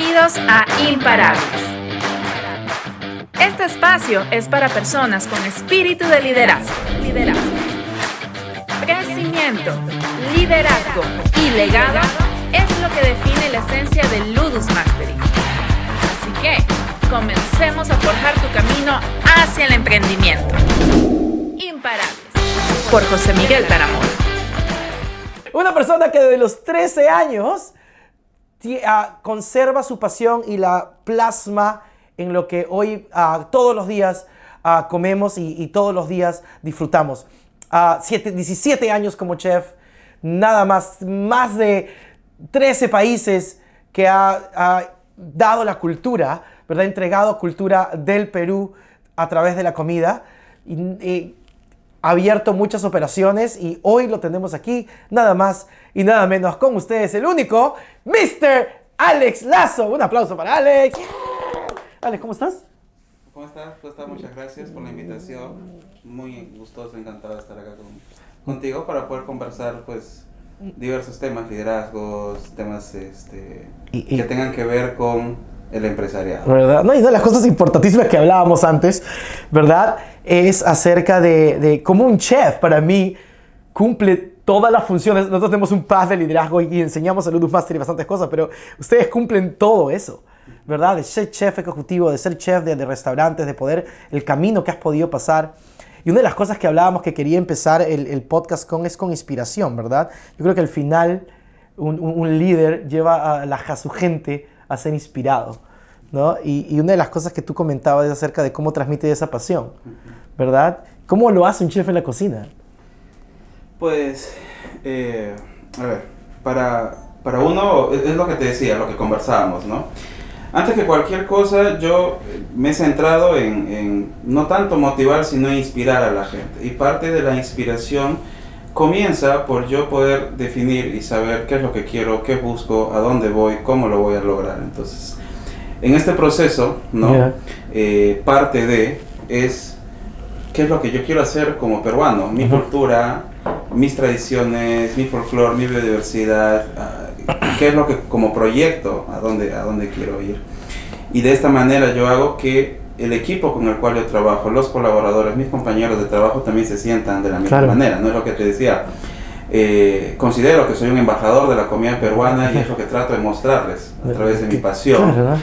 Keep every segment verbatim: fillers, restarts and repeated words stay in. Bienvenidos a Imparables. Este espacio es para personas con espíritu de liderazgo, liderazgo, crecimiento, liderazgo y legado es lo que define la esencia del Ludus Mastery. Así que comencemos a forjar tu camino hacia el emprendimiento. Imparables, por José Miguel Taramón. Una persona que desde los trece años conserva su pasión y la plasma en lo que hoy uh, todos los días uh, comemos y, y todos los días disfrutamos. Uh, siete, diecisiete años como chef, nada más, más de trece países que ha, ha dado la cultura, ¿verdad? Entregado cultura del Perú a través de la comida. Y, y, abierto muchas operaciones y hoy lo tenemos aquí, nada más y nada menos con ustedes, el único mister Alex Lazo. Un aplauso para Alex. Alex, ¿cómo estás? ¿Cómo estás? ¿Cómo estás? Muchas gracias por la invitación. Muy gustoso, encantado de estar acá con, contigo para poder conversar, pues, diversos temas, liderazgos, temas este, y, y, que tengan que ver con el empresariado, ¿verdad? No, y una de las cosas importantísimas que hablábamos antes, ¿verdad? Es acerca de, de cómo un chef, para mí, cumple todas las funciones. Nosotros tenemos un path de liderazgo y, y enseñamos a Ludus Mastery y bastantes cosas, pero ustedes cumplen todo eso, ¿verdad? De ser chef ejecutivo, de ser chef de, de restaurantes, de poder, el camino que has podido pasar. Y una de las cosas que hablábamos que quería empezar el, el podcast con es con inspiración, ¿verdad? Yo creo que al final un, un, un líder lleva a, la, a su gente a ser inspirado, ¿no? Y, y una de las cosas que tú comentabas es acerca de cómo transmite esa pasión, ¿verdad? ¿Cómo lo hace un chef en la cocina? Pues, eh, a ver, para, para uno, es lo que te decía, lo que conversábamos, ¿no? Antes que cualquier cosa, yo me he centrado en, en no tanto motivar, sino inspirar a la gente. Y parte de la inspiración comienza por yo poder definir y saber qué es lo que quiero, qué busco, a dónde voy, cómo lo voy a lograr. Entonces, en este proceso, ¿no? Yeah. Eh, parte de es qué es lo que yo quiero hacer como peruano, mi uh-huh. cultura, mis tradiciones, mi folclore, mi biodiversidad, uh, qué es lo que como proyecto, a dónde, a dónde quiero ir. Y de esta manera yo hago que el equipo con el cual yo trabajo, los colaboradores, mis compañeros de trabajo también se sientan de la misma claro. manera, ¿no? Es lo que te decía. Eh, considero que soy un embajador de la comida peruana y es lo que trato de mostrarles a través de mi pasión. Claro.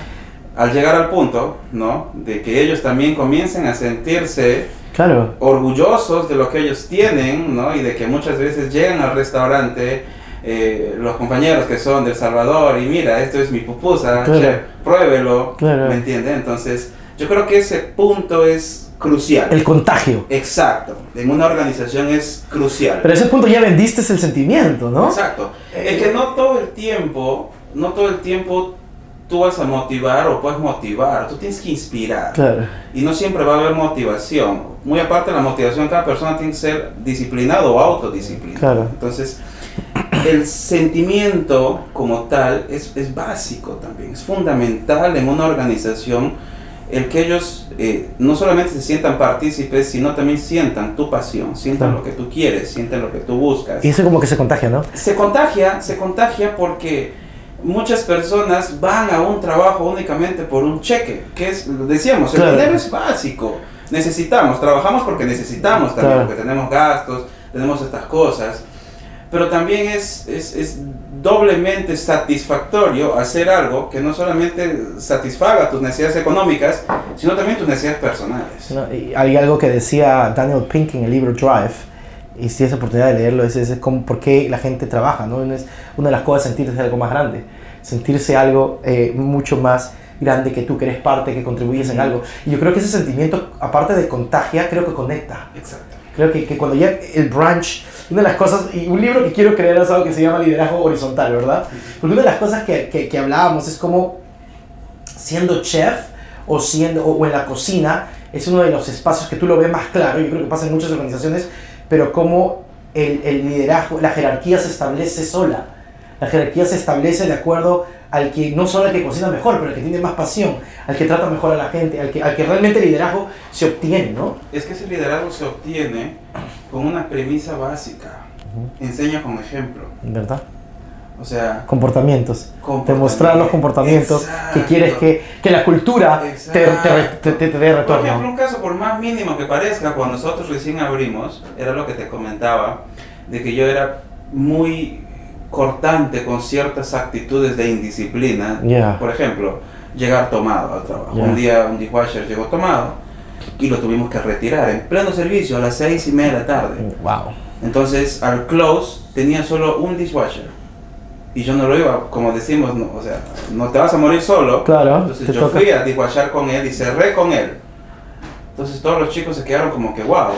Al llegar al punto, ¿no? De que ellos también comiencen a sentirse claro. orgullosos de lo que ellos tienen, ¿no? Y de que muchas veces llegan al restaurante Eh, los compañeros que son de El Salvador y mira, esto es mi pupusa, claro. che, pruébelo, claro. ¿me entiendes? Entonces, yo creo que ese punto es crucial. El contagio. Exacto. En una organización es crucial. Pero ese punto ya vendiste el sentimiento, ¿no? Exacto. Eh, es que no todo el tiempo, no todo el tiempo tú vas a motivar o puedes motivar. Tú tienes que inspirar. Claro. Y no siempre va a haber motivación. Muy aparte de la motivación, cada persona tiene que ser disciplinado o autodisciplinado. Claro. Entonces, el sentimiento como tal es, es básico también. Es fundamental en una organización el que ellos eh, no solamente se sientan partícipes, sino también sientan tu pasión, sientan claro. lo que tú quieres, sientan lo que tú buscas. Y eso como que se contagia, ¿no? Se contagia, se contagia porque muchas personas van a un trabajo únicamente por un cheque, que es, lo decíamos, claro. el dinero es básico. Necesitamos, trabajamos porque necesitamos también, claro. porque tenemos gastos, tenemos estas cosas. Pero también es, es, es doblemente satisfactorio hacer algo que no solamente satisfaga tus necesidades económicas, sino también tus necesidades personales. No, y hay algo que decía Daniel Pink en el libro Drive, y si tienes oportunidad de leerlo, es, es, es como por qué la gente trabaja, ¿no? Es una de las cosas, sentirse algo más grande, sentirse algo eh, mucho más grande que tú, que eres parte, que contribuyes en algo. Y yo creo que ese sentimiento, aparte de contagia, creo que conecta. Exacto. Creo que, que cuando ya el branch, una de las cosas, y un libro que quiero creer es algo que se llama Liderazgo Horizontal, ¿verdad? Porque una de las cosas que, que, que hablábamos es como siendo chef o, siendo, o, o en la cocina es uno de los espacios que tú lo ves más claro, yo creo que pasa en muchas organizaciones, pero como el, el liderazgo, la jerarquía se establece sola, la jerarquía se establece de acuerdo al que, no solo al que cocina mejor, pero al que tiene más pasión, al que trata mejor a la gente, al que, al que realmente el liderazgo se obtiene, ¿no? Es que ese liderazgo se obtiene con una premisa básica, uh-huh. enseña con ejemplo. ¿Verdad? O sea, comportamientos, comportamientos. Te mostrar los comportamientos. Exacto. Que quieres que, que la cultura te, te, te, te dé retorno. Por ejemplo, un caso, por más mínimo que parezca, cuando nosotros recién abrimos, era lo que te comentaba, de que yo era muy cortante con ciertas actitudes de indisciplina. Yeah. Por ejemplo, llegar tomado al trabajo. Yeah. Un día un dishwasher llegó tomado y lo tuvimos que retirar en pleno servicio a las seis y media de la tarde. Wow. Entonces, al close tenía solo un dishwasher. Y yo no lo iba, como decimos, no, o sea, no te vas a morir solo. Claro. Entonces yo toca. fui a dishwasher con él y cerré con él. Entonces todos los chicos se quedaron como que wow.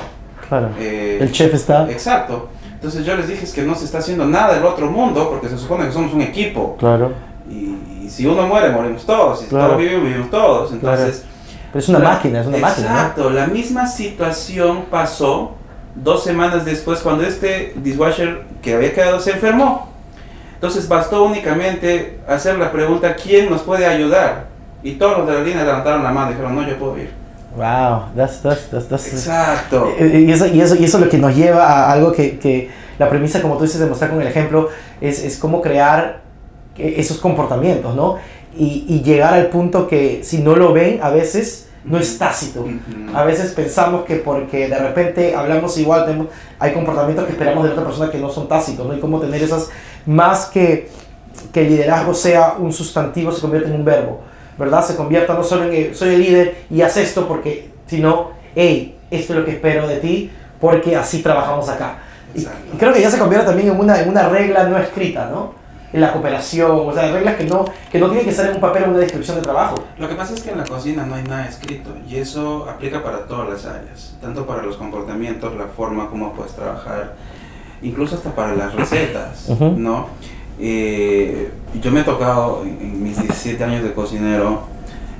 Claro. Eh, el chef está. Exacto. Entonces yo les dije, es que no se está haciendo nada del otro mundo porque se supone que somos un equipo. Claro. Y, y si uno muere, morimos todos. Y si claro. todos vivimos, vivimos todos. Entonces. Claro. Pero es una la, máquina, es una exacto, máquina. Exacto. ¿no? La misma situación pasó dos semanas después cuando este dishwasher que había quedado se enfermó. Entonces bastó únicamente hacer la pregunta, ¿quién nos puede ayudar? Y todos los de la línea levantaron la mano y dijeron, no, yo puedo ir. Wow, that's, that's, that's, that's exacto. Y eso, y, eso, y eso es lo que nos lleva a algo que, que la premisa, como tú dices, de mostrar con el ejemplo, es, es cómo crear esos comportamientos, ¿no? Y, y llegar al punto que si no lo ven, a veces no es tácito. Uh-huh. A veces pensamos que porque de repente hablamos igual, tenemos, hay comportamientos que esperamos de otra persona que no son tácitos, ¿no? Y cómo tener esas, más que, que el liderazgo sea un sustantivo, se convierte en un verbo, ¿verdad? Se convierta no solo en soy el líder y haz esto porque, sino, hey, esto es lo que espero de ti porque así trabajamos acá. Y, y creo que ya se convierte también en una, en una regla no escrita, ¿no? En la cooperación, o sea, reglas que no, que no tienen que estar en un papel o una descripción de trabajo. Lo que pasa es que en la cocina no hay nada escrito y eso aplica para todas las áreas, tanto para los comportamientos, la forma como puedes trabajar, incluso hasta para las recetas, uh-huh. ¿no? Eh, yo me he tocado en, en mis diecisiete años de cocinero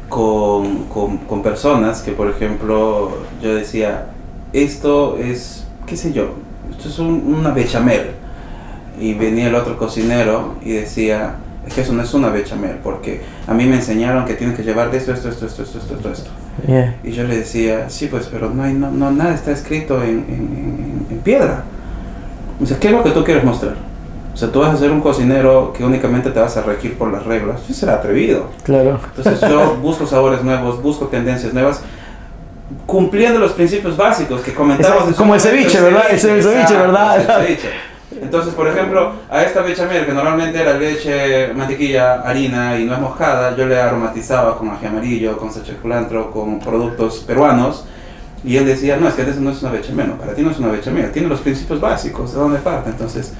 con, con, con personas que, por ejemplo, yo decía, esto es, qué sé yo, esto es un, una bechamel. Y venía el otro cocinero y decía, es que eso no es una bechamel, porque a mí me enseñaron que tienes que llevar de esto, esto, esto, esto, esto, esto, esto, esto. Yeah. Y yo le decía, sí, pues, pero no hay, no, no nada está escrito en, en, en, en piedra. O sea, ¿qué es lo que tú quieres mostrar? O sea, tú vas a ser un cocinero que únicamente te vas a regir por las reglas. Sí, será atrevido. Claro. Entonces yo busco sabores nuevos, busco tendencias nuevas, cumpliendo los principios básicos que comentamos. Como el ceviche, ¿verdad? El ceviche, ¿verdad? El ceviche. Entonces, por ejemplo, a esta bechamel, que normalmente era leche, mantequilla, harina y nuez moscada, yo le aromatizaba con ají amarillo, con salsa de culantro, con productos peruanos. Y él decía, no, es que eso no es una bechamel, no, para ti no es una bechamel, tiene los principios básicos, ¿de dónde parte? Entonces,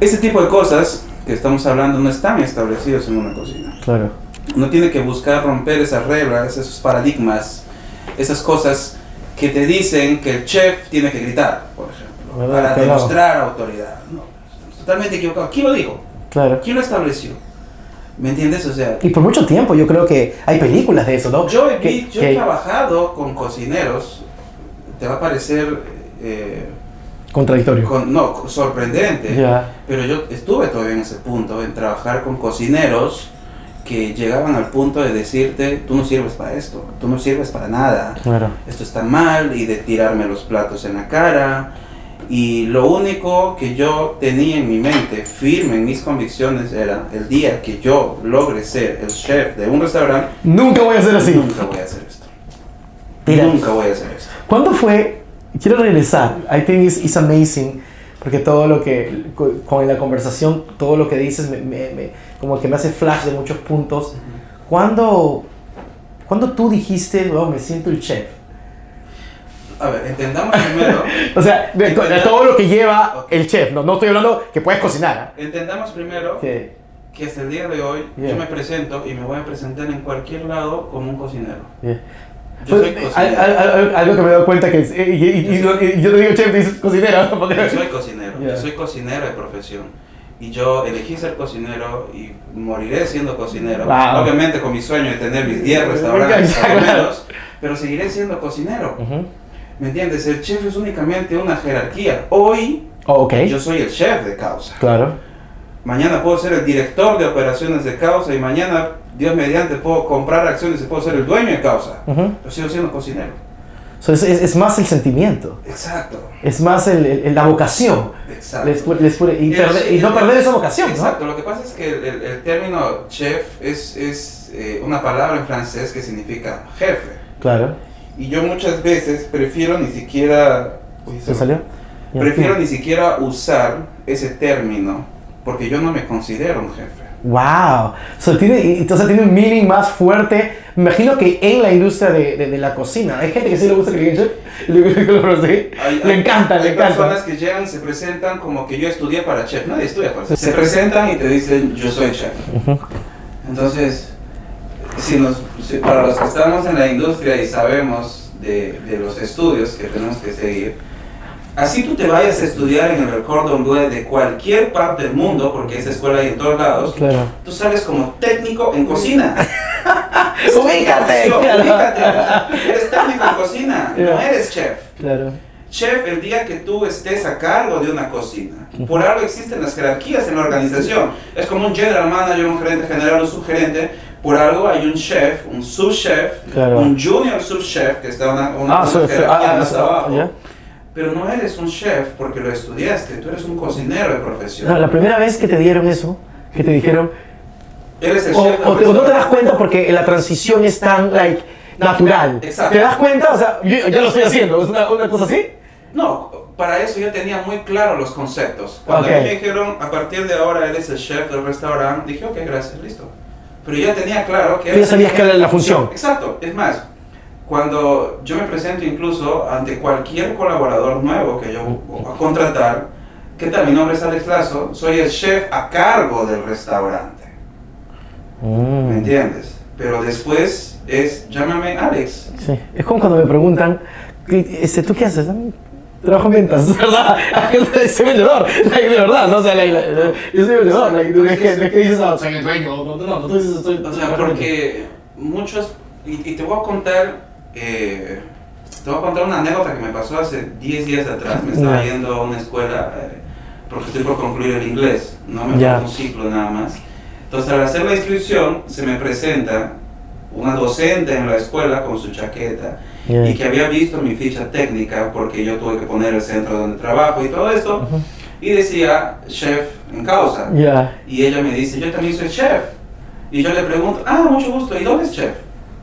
ese tipo de cosas que estamos hablando no están establecidos en una cocina. Claro. Uno tiene que buscar romper esas reglas, esos paradigmas, esas cosas que te dicen que el chef tiene que gritar, por ejemplo, ¿verdad? Para claro. demostrar autoridad. No, totalmente equivocado. ¿Quién lo dijo? Claro. ¿Quién lo estableció? ¿Me entiendes? O sea, y por mucho tiempo yo creo que hay películas de eso, ¿no? Yo he, que, yo que... he trabajado con cocineros, te va a parecer... Eh, contradictorio. Con, no, sorprendente. Yeah. Pero yo estuve todavía en ese punto, en trabajar con cocineros que llegaban al punto de decirte, tú no sirves para esto, tú no sirves para nada, claro. esto está mal, y de tirarme los platos en la cara. Y lo único que yo tenía en mi mente, firme en mis convicciones, era el día que yo logre ser el chef de un restaurante, nunca voy a hacer así. Nunca voy a hacer esto. Mira, nunca voy a hacer esto. ¿Cuándo fue? Quiero regresar. I think it's, it's amazing, porque todo lo que, con la conversación, todo lo que dices, me, me, me, como que me hace flash de muchos puntos. Uh-huh. ¿Cuándo, cuando tú dijiste, oh, me siento el chef? A ver, entendamos primero. O sea, de, de todo lo que lleva okay. el chef. No, no estoy hablando que puedes cocinar. ¿eh? Entendamos primero okay. que hasta el día de hoy yeah. yo me presento y me voy a presentar en cualquier lado como un cocinero. Yeah. Yo soy cocinero. Al, al, al, algo que me he dado cuenta que es, y, y, y, yo, soy, y yo te digo chef, te dices cocinero. Yo soy cocinero, yeah. yo soy cocinero de profesión. Y yo elegí ser cocinero y moriré siendo cocinero. Wow. Obviamente con mi sueño de tener mis diez restaurantes o menos, pero seguiré siendo cocinero. Uh-huh. ¿Me entiendes? El chef es únicamente una jerarquía. Hoy oh, okay. yo soy el chef de Causa. Claro. Mañana puedo ser el director de operaciones de Causa y mañana, Dios mediante, puedo comprar acciones y puedo ser el dueño de Causa. Uh-huh. Yo sigo siendo cocinero. So es, es, es más el sentimiento. Exacto. Es más el, el, la vocación. Exacto. Les, les, les, y, el, perder, el, y no perder esa vocación. Exacto. ¿No? Lo que pasa es que el, el término chef es, es eh, una palabra en francés que significa jefe. Claro. Y yo muchas veces prefiero ni siquiera... Uy, ¿Se salió? Prefiero ni siquiera usar ese término porque yo no me considero un jefe. Wow, so, tiene, entonces tiene un meaning más fuerte. Me imagino que en la industria de, de, de la cocina hay gente que sí le gusta que le digan chef, le encanta, le encanta. Hay personas que llegan y se presentan como que yo estudié para chef, nadie estudia para chef. Se presentan y te dicen yo soy chef. Entonces, si nos, si para los que estamos en la industria y sabemos de, de los estudios que tenemos que seguir, así tú te vayas a estudiar en el Cordon Bleu de cualquier parte del mundo, porque esa escuela hay en todos lados, claro. Tú sales como técnico en cocina. Ubícate, ubícate. Eres técnico en cocina, yeah. No eres chef. Claro. Chef, el día que tú estés a cargo de una cocina, por algo existen las jerarquías en la organización. Es como un general manager, un gerente general, un subgerente. Por algo hay un chef, un subchef, claro. Un junior subchef, que está una, una, ah, una jerarquía más abajo. Yeah. Pero no eres un chef porque lo estudiaste, tú eres un cocinero de profesión. No, la primera vez que te dieron eso, que te dijeron... Eres el o, chef. O, te, o no te das cuenta porque la transición es tan, like, natural. Exacto. ¿Te das cuenta? O sea, yo, yo lo estoy haciendo, ¿es una, una cosa así? No, para eso yo tenía muy claro los conceptos. Cuando okay. me dijeron, a partir de ahora eres el chef del restaurante, dije, ok, gracias, listo. Pero yo tenía claro que... Tú ya sabías que era la función. Exacto, es más... Cuando yo me presento incluso ante cualquier colaborador nuevo que yo voy a contratar, ¿qué tal? Mi nombre es Alex Lazo, soy el chef a cargo del restaurante. Mm. ¿Me entiendes? Pero después es, llámame Alex. Sí, es como cuando me preguntan, ¿tú qué haces? Trabajo en ventas, ¿verdad? Soy vendedor, de verdad, no sé, yo soy vendedor, ¿de qué dices? Soy el dueño, no, no, no, tú dices soy... O sea, porque muchos, y te voy a contar... Eh, te voy a contar una anécdota que me pasó hace diez días atrás. Me estaba yeah. yendo a una escuela eh, porque estoy por concluir el inglés, no me yeah. falta un ciclo nada más. Entonces al hacer la inscripción se me presenta una docente en la escuela con su chaqueta yeah. y que había visto mi ficha técnica porque yo tuve que poner el centro donde trabajo y todo esto uh-huh. y decía chef en causa yeah. y ella me dice yo también soy chef y yo le pregunto, ah, mucho gusto, ¿y dónde es chef?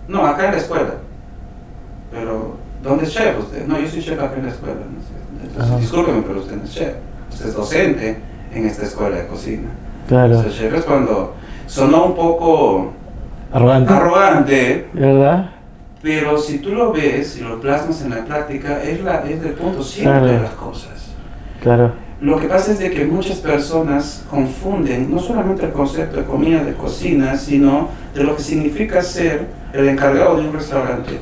No, acá en la escuela. Pero, ¿dónde es chef usted? No, yo soy chef acá en la escuela. No sé. Entonces, discúlpeme, pero usted no es chef. Usted es docente en esta escuela de cocina. Claro. Entonces, chef es cuando sonó un poco... Arrogante. Arrogante. ¿Verdad? Pero si tú lo ves y lo plasmas en la práctica, es, la, es el punto siempre claro. de las cosas. Claro. Lo que pasa es de que muchas personas confunden no solamente el concepto de comida, de cocina, sino de lo que significa ser el encargado de un restaurante.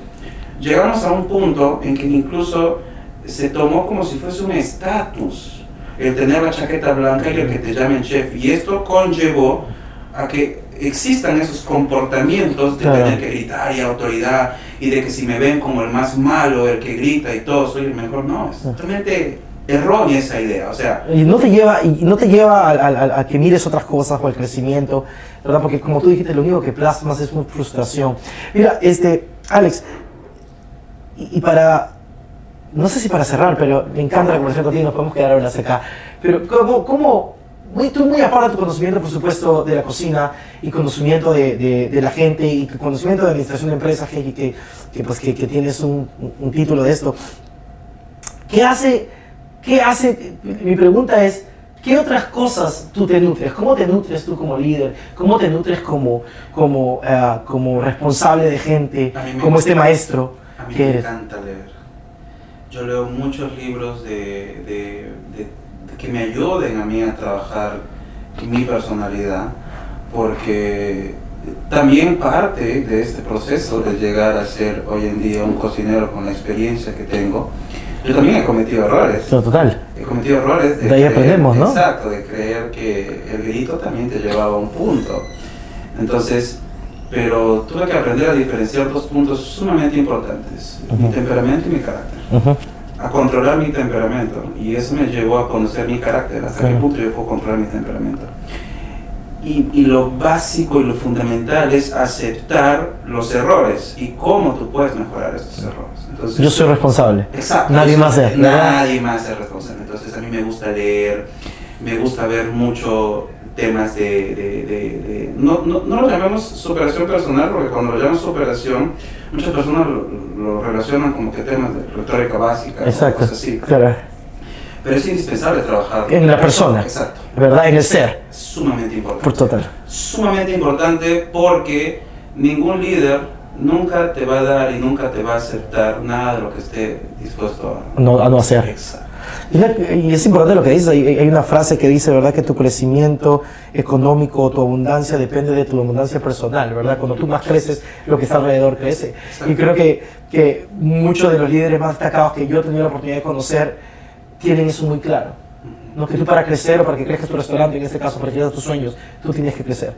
Llegamos a un punto en que incluso se tomó como si fuese un estatus el tener la chaqueta blanca y el que te llamen chef. Y esto conllevó a que existan esos comportamientos de claro. tener que gritar y autoridad y de que si me ven como el más malo, el que grita y todo, soy el mejor. No, es totalmente errónea esa idea. O sea, y no te lleva, y no te lleva a, a, a que mires otras cosas o al crecimiento, ¿verdad? Porque como tú dijiste, lo único que plasmas es una frustración. Mira, este, Alex... Y para, no sé si para cerrar, pero me encanta la conversación contigo, nos podemos quedar horas acá. Pero como, como muy, tú muy aparte de tu conocimiento, por supuesto, de la cocina y conocimiento de, de, de la gente y tu conocimiento de administración de empresas, que, que, que, pues, que, que tienes un, un título de esto. ¿Qué hace, qué hace, mi pregunta es, ¿qué otras cosas tú te nutres? ¿Cómo te nutres tú como líder? ¿Cómo te nutres como, como, uh, como responsable de gente, como este maestro? A mí me encanta leer. Yo leo muchos libros de, de, de, de que me ayuden a mí a trabajar mi personalidad, porque también parte de este proceso de llegar a ser hoy en día un cocinero con la experiencia que tengo, yo también he cometido errores. No, total. He cometido errores. De, de ahí creer, aprendemos, ¿no? Exacto, de creer que el grito también te llevaba a un punto. Entonces... Pero tuve que aprender a diferenciar dos puntos sumamente importantes, uh-huh. mi temperamento y mi carácter, uh-huh. a controlar mi temperamento, y eso me llevó a conocer mi carácter, hasta uh-huh. qué punto yo puedo controlar mi temperamento. Y, y lo básico y lo fundamental es aceptar los errores y cómo tú puedes mejorar estos errores. Entonces, yo soy responsable. Exacto. Nadie más es. Nadie más es responsable. Entonces a mí me gusta leer, me gusta ver mucho temas de... de, de, de no, no, no lo llamemos superación personal, porque cuando lo llamamos superación, muchas personas lo, lo relacionan como que temas de retórica básica. Exacto. Cosas así. Claro. Pero es indispensable trabajar en la persona, persona. Exacto. ¿Verdad? En el ser. Sumamente importante. Por total. Sumamente importante, porque ningún líder nunca te va a dar y nunca te va a aceptar nada de lo que esté dispuesto a no, a no hacer. Exacto. Y es importante lo que dices, hay una frase que dice, ¿verdad? Que tu crecimiento económico o tu abundancia depende de tu abundancia personal, ¿verdad? Cuando tú más creces, lo que está alrededor crece. Y creo que, que muchos de los líderes más destacados que yo he tenido la oportunidad de conocer tienen eso muy claro. No que tú para crecer o para que crezcas tu restaurante, en este caso para que llegues a tus sueños, tú tienes que crecer.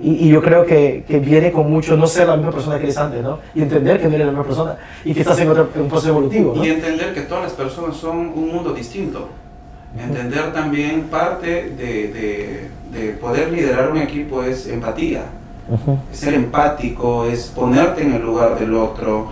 Y, y yo creo que, que viene con mucho no ser la misma persona que eres antes, ¿no? Y entender que no eres la misma persona y que estás en, otro, en un proceso evolutivo, ¿no? Y entender que todas las personas son un mundo distinto. Entender también parte de, de, de poder liderar un equipo es empatía. Uh-huh. Ser empático es ponerte en el lugar del otro.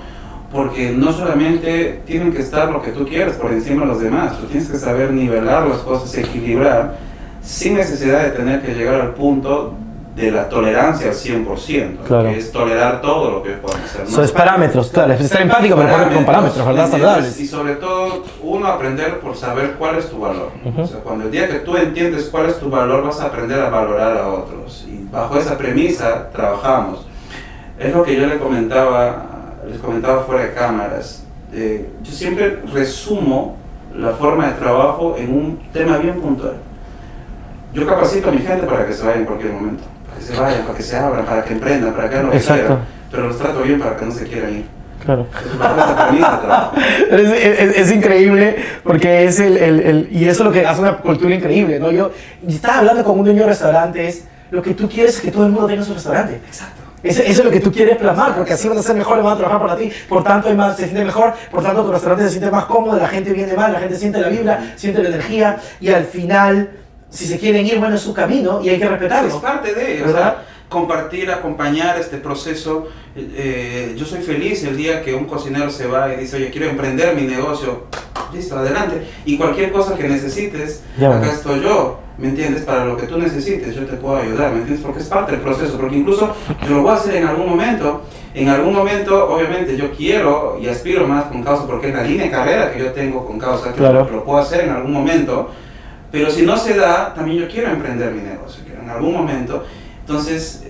Porque no solamente tienen que estar lo que tú quieres por encima de los demás, tú tienes que saber nivelar las cosas, equilibrar, sin necesidad de tener que llegar al punto de la tolerancia al cien por ciento, claro. Que es tolerar todo lo que podemos hacer. Eso ¿no? es parámetros, claro, es estar empático, pero con parámetros, ¿verdad? Saludables. Y sobre todo, uno aprender por saber cuál es tu valor. Uh-huh. O sea, cuando el día que tú entiendes cuál es tu valor, vas a aprender a valorar a otros. Y bajo esa premisa, trabajamos. Es lo que yo le comentaba les comentaba fuera de cámaras, eh, yo siempre resumo la forma de trabajo en un tema bien puntual. Yo capacito a mi gente para que se vaya en cualquier momento, para que se vayan, para que se abran, para que emprendan, para que hagan lo que quieran, pero los trato bien para que no se quieran ir. Claro. Es, es, es increíble porque es el, el, el... Y eso es lo que hace una cultura increíble, ¿no? Yo, yo estaba hablando con un dueño de restaurantes, lo que tú quieres es que todo el mundo tenga su restaurante. Exacto. Eso, eso es lo que tú quieres plasmar, porque así van a ser mejores, van a trabajar para ti, por tanto hay más, se siente mejor, por tanto tu restaurante se siente más cómodo, la gente viene más, la gente siente la vibra, siente la energía, y al final, si se quieren ir, bueno, es su camino y hay que respetarlo. Es parte de, ¿verdad? O sea, compartir, acompañar este proceso. Eh, yo soy feliz el día que un cocinero se va y dice, oye, quiero emprender mi negocio, listo, adelante, y cualquier cosa que necesites, ya, acá estoy yo. ¿Me entiendes? Para lo que tú necesites, yo te puedo ayudar, ¿me entiendes? Porque es parte del proceso, porque incluso yo lo voy a hacer en algún momento, en algún momento, obviamente, yo quiero y aspiro más con Causa, porque es la línea de carrera que yo tengo con Causa, que claro, lo puedo hacer en algún momento, pero si no se da, también yo quiero emprender mi negocio, en algún momento, entonces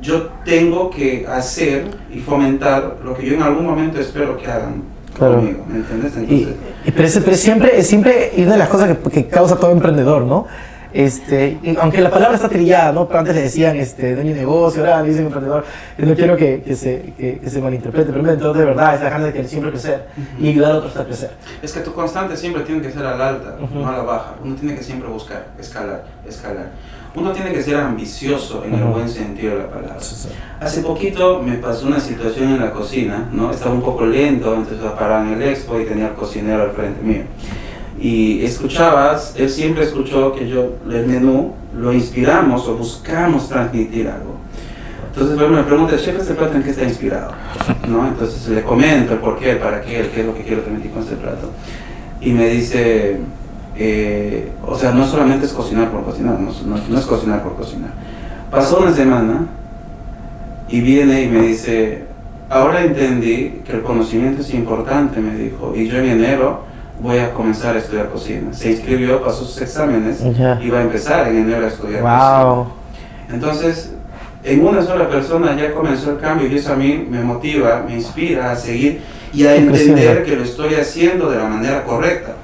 yo tengo que hacer y fomentar lo que yo en algún momento espero que hagan. Claro. Conmigo, ¿me entiendes? Entonces, y, y, pero, es, pero siempre, siempre es una de las cosas que, que Causa todo emprendedor, ¿no? Este, aunque la palabra está trillada, ¿no? Pero antes le decían este, dueño de negocio, ahora le dicen emprendedor. Yo no quiero que, que, se, que, que se malinterprete, pero entonces de verdad es la ganas de que siempre crecer y ayudar a otros a crecer. Es que tu constante siempre tiene que ser a la alta, uh-huh, no a la baja. Uno tiene que siempre buscar, escalar, escalar. Uno tiene que ser ambicioso en el buen sentido de la palabra. Hace poquito me pasó una situación en la cocina, ¿no? Estaba un poco lento, entonces paraba en el expo y tenía al cocinero al frente mío. Y escuchabas, él siempre escuchó que yo, el menú, lo inspiramos o buscamos transmitir algo. Entonces, bueno, me pregunta, chef, ¿este plato en qué está inspirado? ¿No? Entonces le comento el por qué, el para qué, el qué es lo que quiero transmitir con este plato. Y me dice, eh, o sea, no solamente es cocinar por cocinar, no, no, no es cocinar por cocinar. Pasó una semana y viene y me dice, ahora entendí que el conocimiento es importante, me dijo, y yo en enero voy a comenzar a estudiar cocina. Se inscribió, pasó sus exámenes, yeah, y va a empezar en enero a estudiar, wow, cocina. Entonces, en una sola persona ya comenzó el cambio y eso a mí me motiva, me inspira a seguir y a entender que lo estoy haciendo de la manera correcta.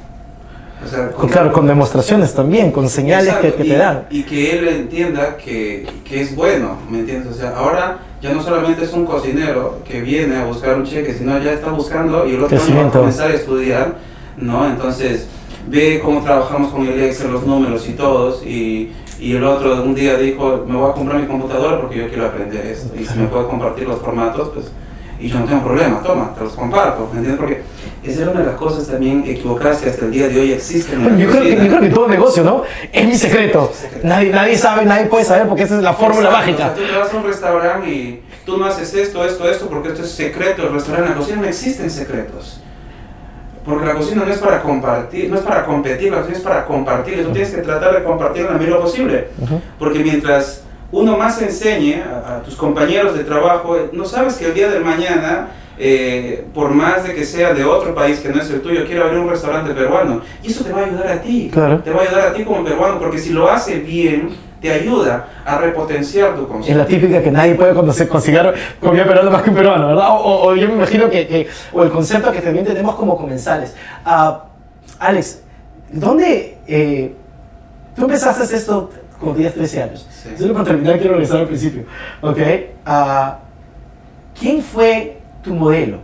O sea, con, claro, con demostraciones también, con señales que, que te dan. Y, y que él entienda que, que es bueno, ¿me entiendes? O sea, ahora ya no solamente es un cocinero que viene a buscar un cheque, sino ya está buscando y el otro año va a comenzar a estudiar, ¿no? Entonces, ve cómo trabajamos con el Excel, los números y todos, y, y el otro un día dijo, me voy a comprar mi computadora porque yo quiero aprender esto, y si me puedo compartir los formatos, pues, y yo no tengo problema, toma, te los comparto, ¿me entiendes? Porque Esa era una de las cosas también, equivocarse hasta el día de hoy existe en la yo creo, que, yo creo que todo negocio, ¿no? Es mi secreto. Nadie, nadie sabe, nadie puede saber porque esa es la fórmula mágica. O sea, tú te vas a un restaurante y tú no haces esto, esto, esto, porque esto es secreto. El restaurante, la cocina, no existen secretos. Porque la cocina no es para compartir, no es para competir, la cocina es para compartir. Tú tienes que tratar de compartir en la medida posible. Porque mientras uno más enseñe a, a tus compañeros de trabajo, no sabes que el día de mañana... Eh, por más de que sea de otro país que no es el tuyo, quiero abrir un restaurante peruano y eso te va a ayudar a ti, claro. Te va a ayudar a ti como peruano, porque si lo hace bien, te ayuda a repotenciar tu concepto. Es la típica que nadie puede conocer, conseguir comida peruana más que un peruano, ¿verdad? O, o, o yo me imagino que, que, o el concepto que también tenemos como comensales. Uh, Alex, ¿dónde eh, tú empezaste esto cuando tenías trece años? Sí. Solo para terminar quiero regresar al principio, ¿ok? Uh, ¿Quién fue tu modelo?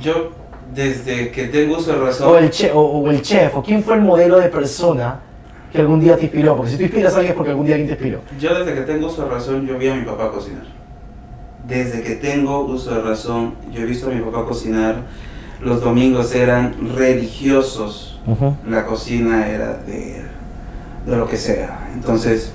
Yo, desde que tengo uso de razón... O el, che, o, o el chef, o quién fue el modelo de persona que algún día te inspiró, porque si tú inspiras a alguien es porque algún día alguien te inspiró. Yo desde que tengo uso de razón, yo vi a mi papá cocinar. Desde que tengo uso de razón, yo he visto a mi papá cocinar. Los domingos eran religiosos, uh-huh. La cocina era de, de lo que sea, entonces...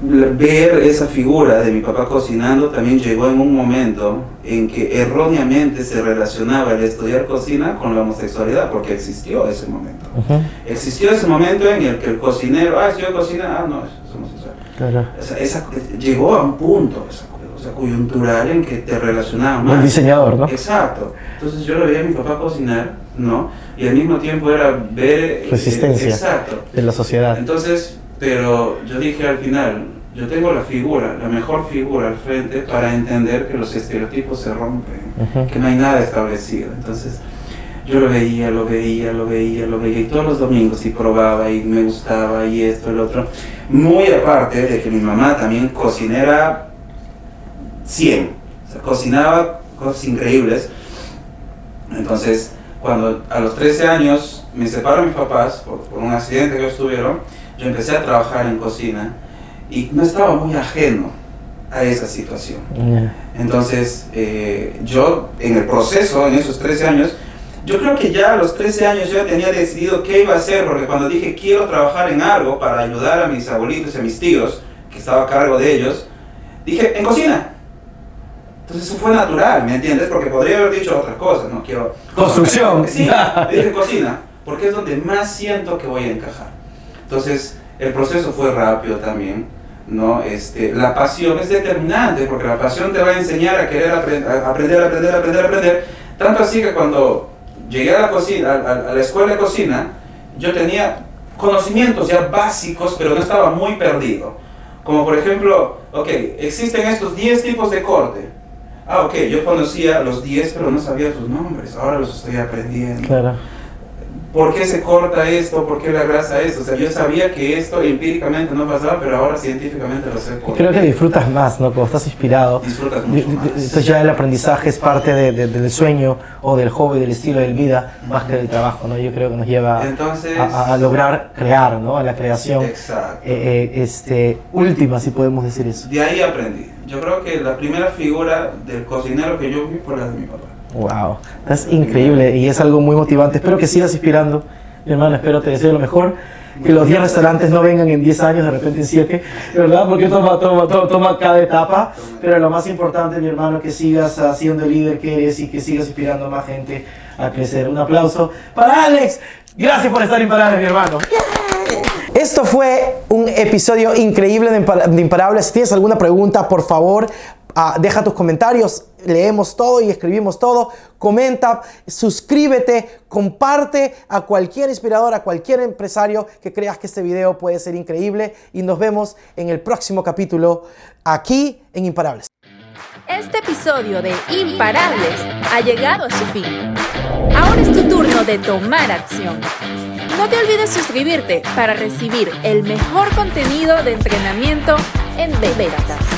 Ver esa figura de mi papá cocinando también llegó en un momento en que erróneamente se relacionaba el estudiar cocina con la homosexualidad, porque existió ese momento. Uh-huh. Existió ese momento en el que el cocinero, ah, estudió cocina, ah, no, es homosexual. Claro. O sea, esa, llegó a un punto, esa, o sea, coyuntural en que te relacionaba más. Un diseñador, ¿no? Exacto. Entonces yo lo veía a mi papá cocinar, ¿no? Y al mismo tiempo era ver... Resistencia. Eh, exacto. De la sociedad. Entonces... Pero yo dije al final, yo tengo la figura, la mejor figura al frente para entender que los estereotipos se rompen, uh-huh. Que no hay nada establecido. Entonces yo lo veía, lo veía, lo veía, lo veía, y todos los domingos y probaba y me gustaba y esto, el otro. Muy aparte de que mi mamá también cocinera cien, o sea, cocinaba cosas increíbles. Entonces cuando a los trece años me separo de mis papás por, por un accidente que ellos tuvieron, yo empecé a trabajar en cocina y no estaba muy ajeno a esa situación. Entonces, eh, yo en el proceso, en esos trece años, yo creo que ya a los trece años yo tenía decidido qué iba a hacer, porque cuando dije quiero trabajar en algo para ayudar a mis abuelitos y a mis tíos, que estaba a cargo de ellos, dije, en cocina. Entonces eso fue natural, ¿me entiendes? Porque podría haber dicho otras cosas, no quiero... Construcción. Sí, dije cocina, porque es donde más siento que voy a encajar. Entonces, el proceso fue rápido también, ¿no? Este, la pasión es determinante, porque la pasión te va a enseñar a querer aprender, aprender, aprender, aprender, aprender. Tanto así que cuando llegué a la cocina, a, a la escuela de cocina, yo tenía conocimientos ya básicos, pero no estaba muy perdido. Como por ejemplo, ok, existen estos diez tipos de corte. Ah, ok, yo conocía los diez, pero no sabía sus nombres, ahora los estoy aprendiendo. Claro. ¿Por qué se corta esto? ¿Por qué la grasa esto? O sea, yo sabía que esto empíricamente no pasaba, pero ahora científicamente lo sé. Por... Creo que disfrutas más, ¿no? Cuando estás inspirado. Disfrutas mucho más. Entonces ya el aprendizaje es parte de, de, del sueño o del hobby, del estilo de vida, más que del trabajo, ¿no? Yo creo que nos lleva Entonces, a, a lograr crear, ¿no? A la creación. Exacto. Eh, eh, este, última, si podemos decir eso. De ahí aprendí. Yo creo que la primera figura del cocinero que yo vi fue la de mi papá. Wow, es increíble y es algo muy motivante. Espero que sigas inspirando, mi hermano. Espero, te deseo lo mejor. Que los diez restaurantes no vengan en diez años, de repente en siete, ¿verdad? Porque toma, toma, toma, toma cada etapa. Pero lo más importante, mi hermano, que sigas siendo el líder que eres y que sigas inspirando a más gente a crecer. Un aplauso para Alex. Gracias por estar imparables, mi hermano. Esto fue un episodio increíble de, Impar- de Imparables. Si tienes alguna pregunta, por favor, Uh, deja tus comentarios, leemos todo y escribimos todo, comenta, suscríbete, comparte a cualquier inspirador, a cualquier empresario que creas que este video puede ser increíble y nos vemos en el próximo capítulo aquí en Imparables. Este episodio de Imparables ha llegado a su fin. Ahora es tu turno de tomar acción. No te olvides suscribirte para recibir el mejor contenido de entrenamiento en ventas.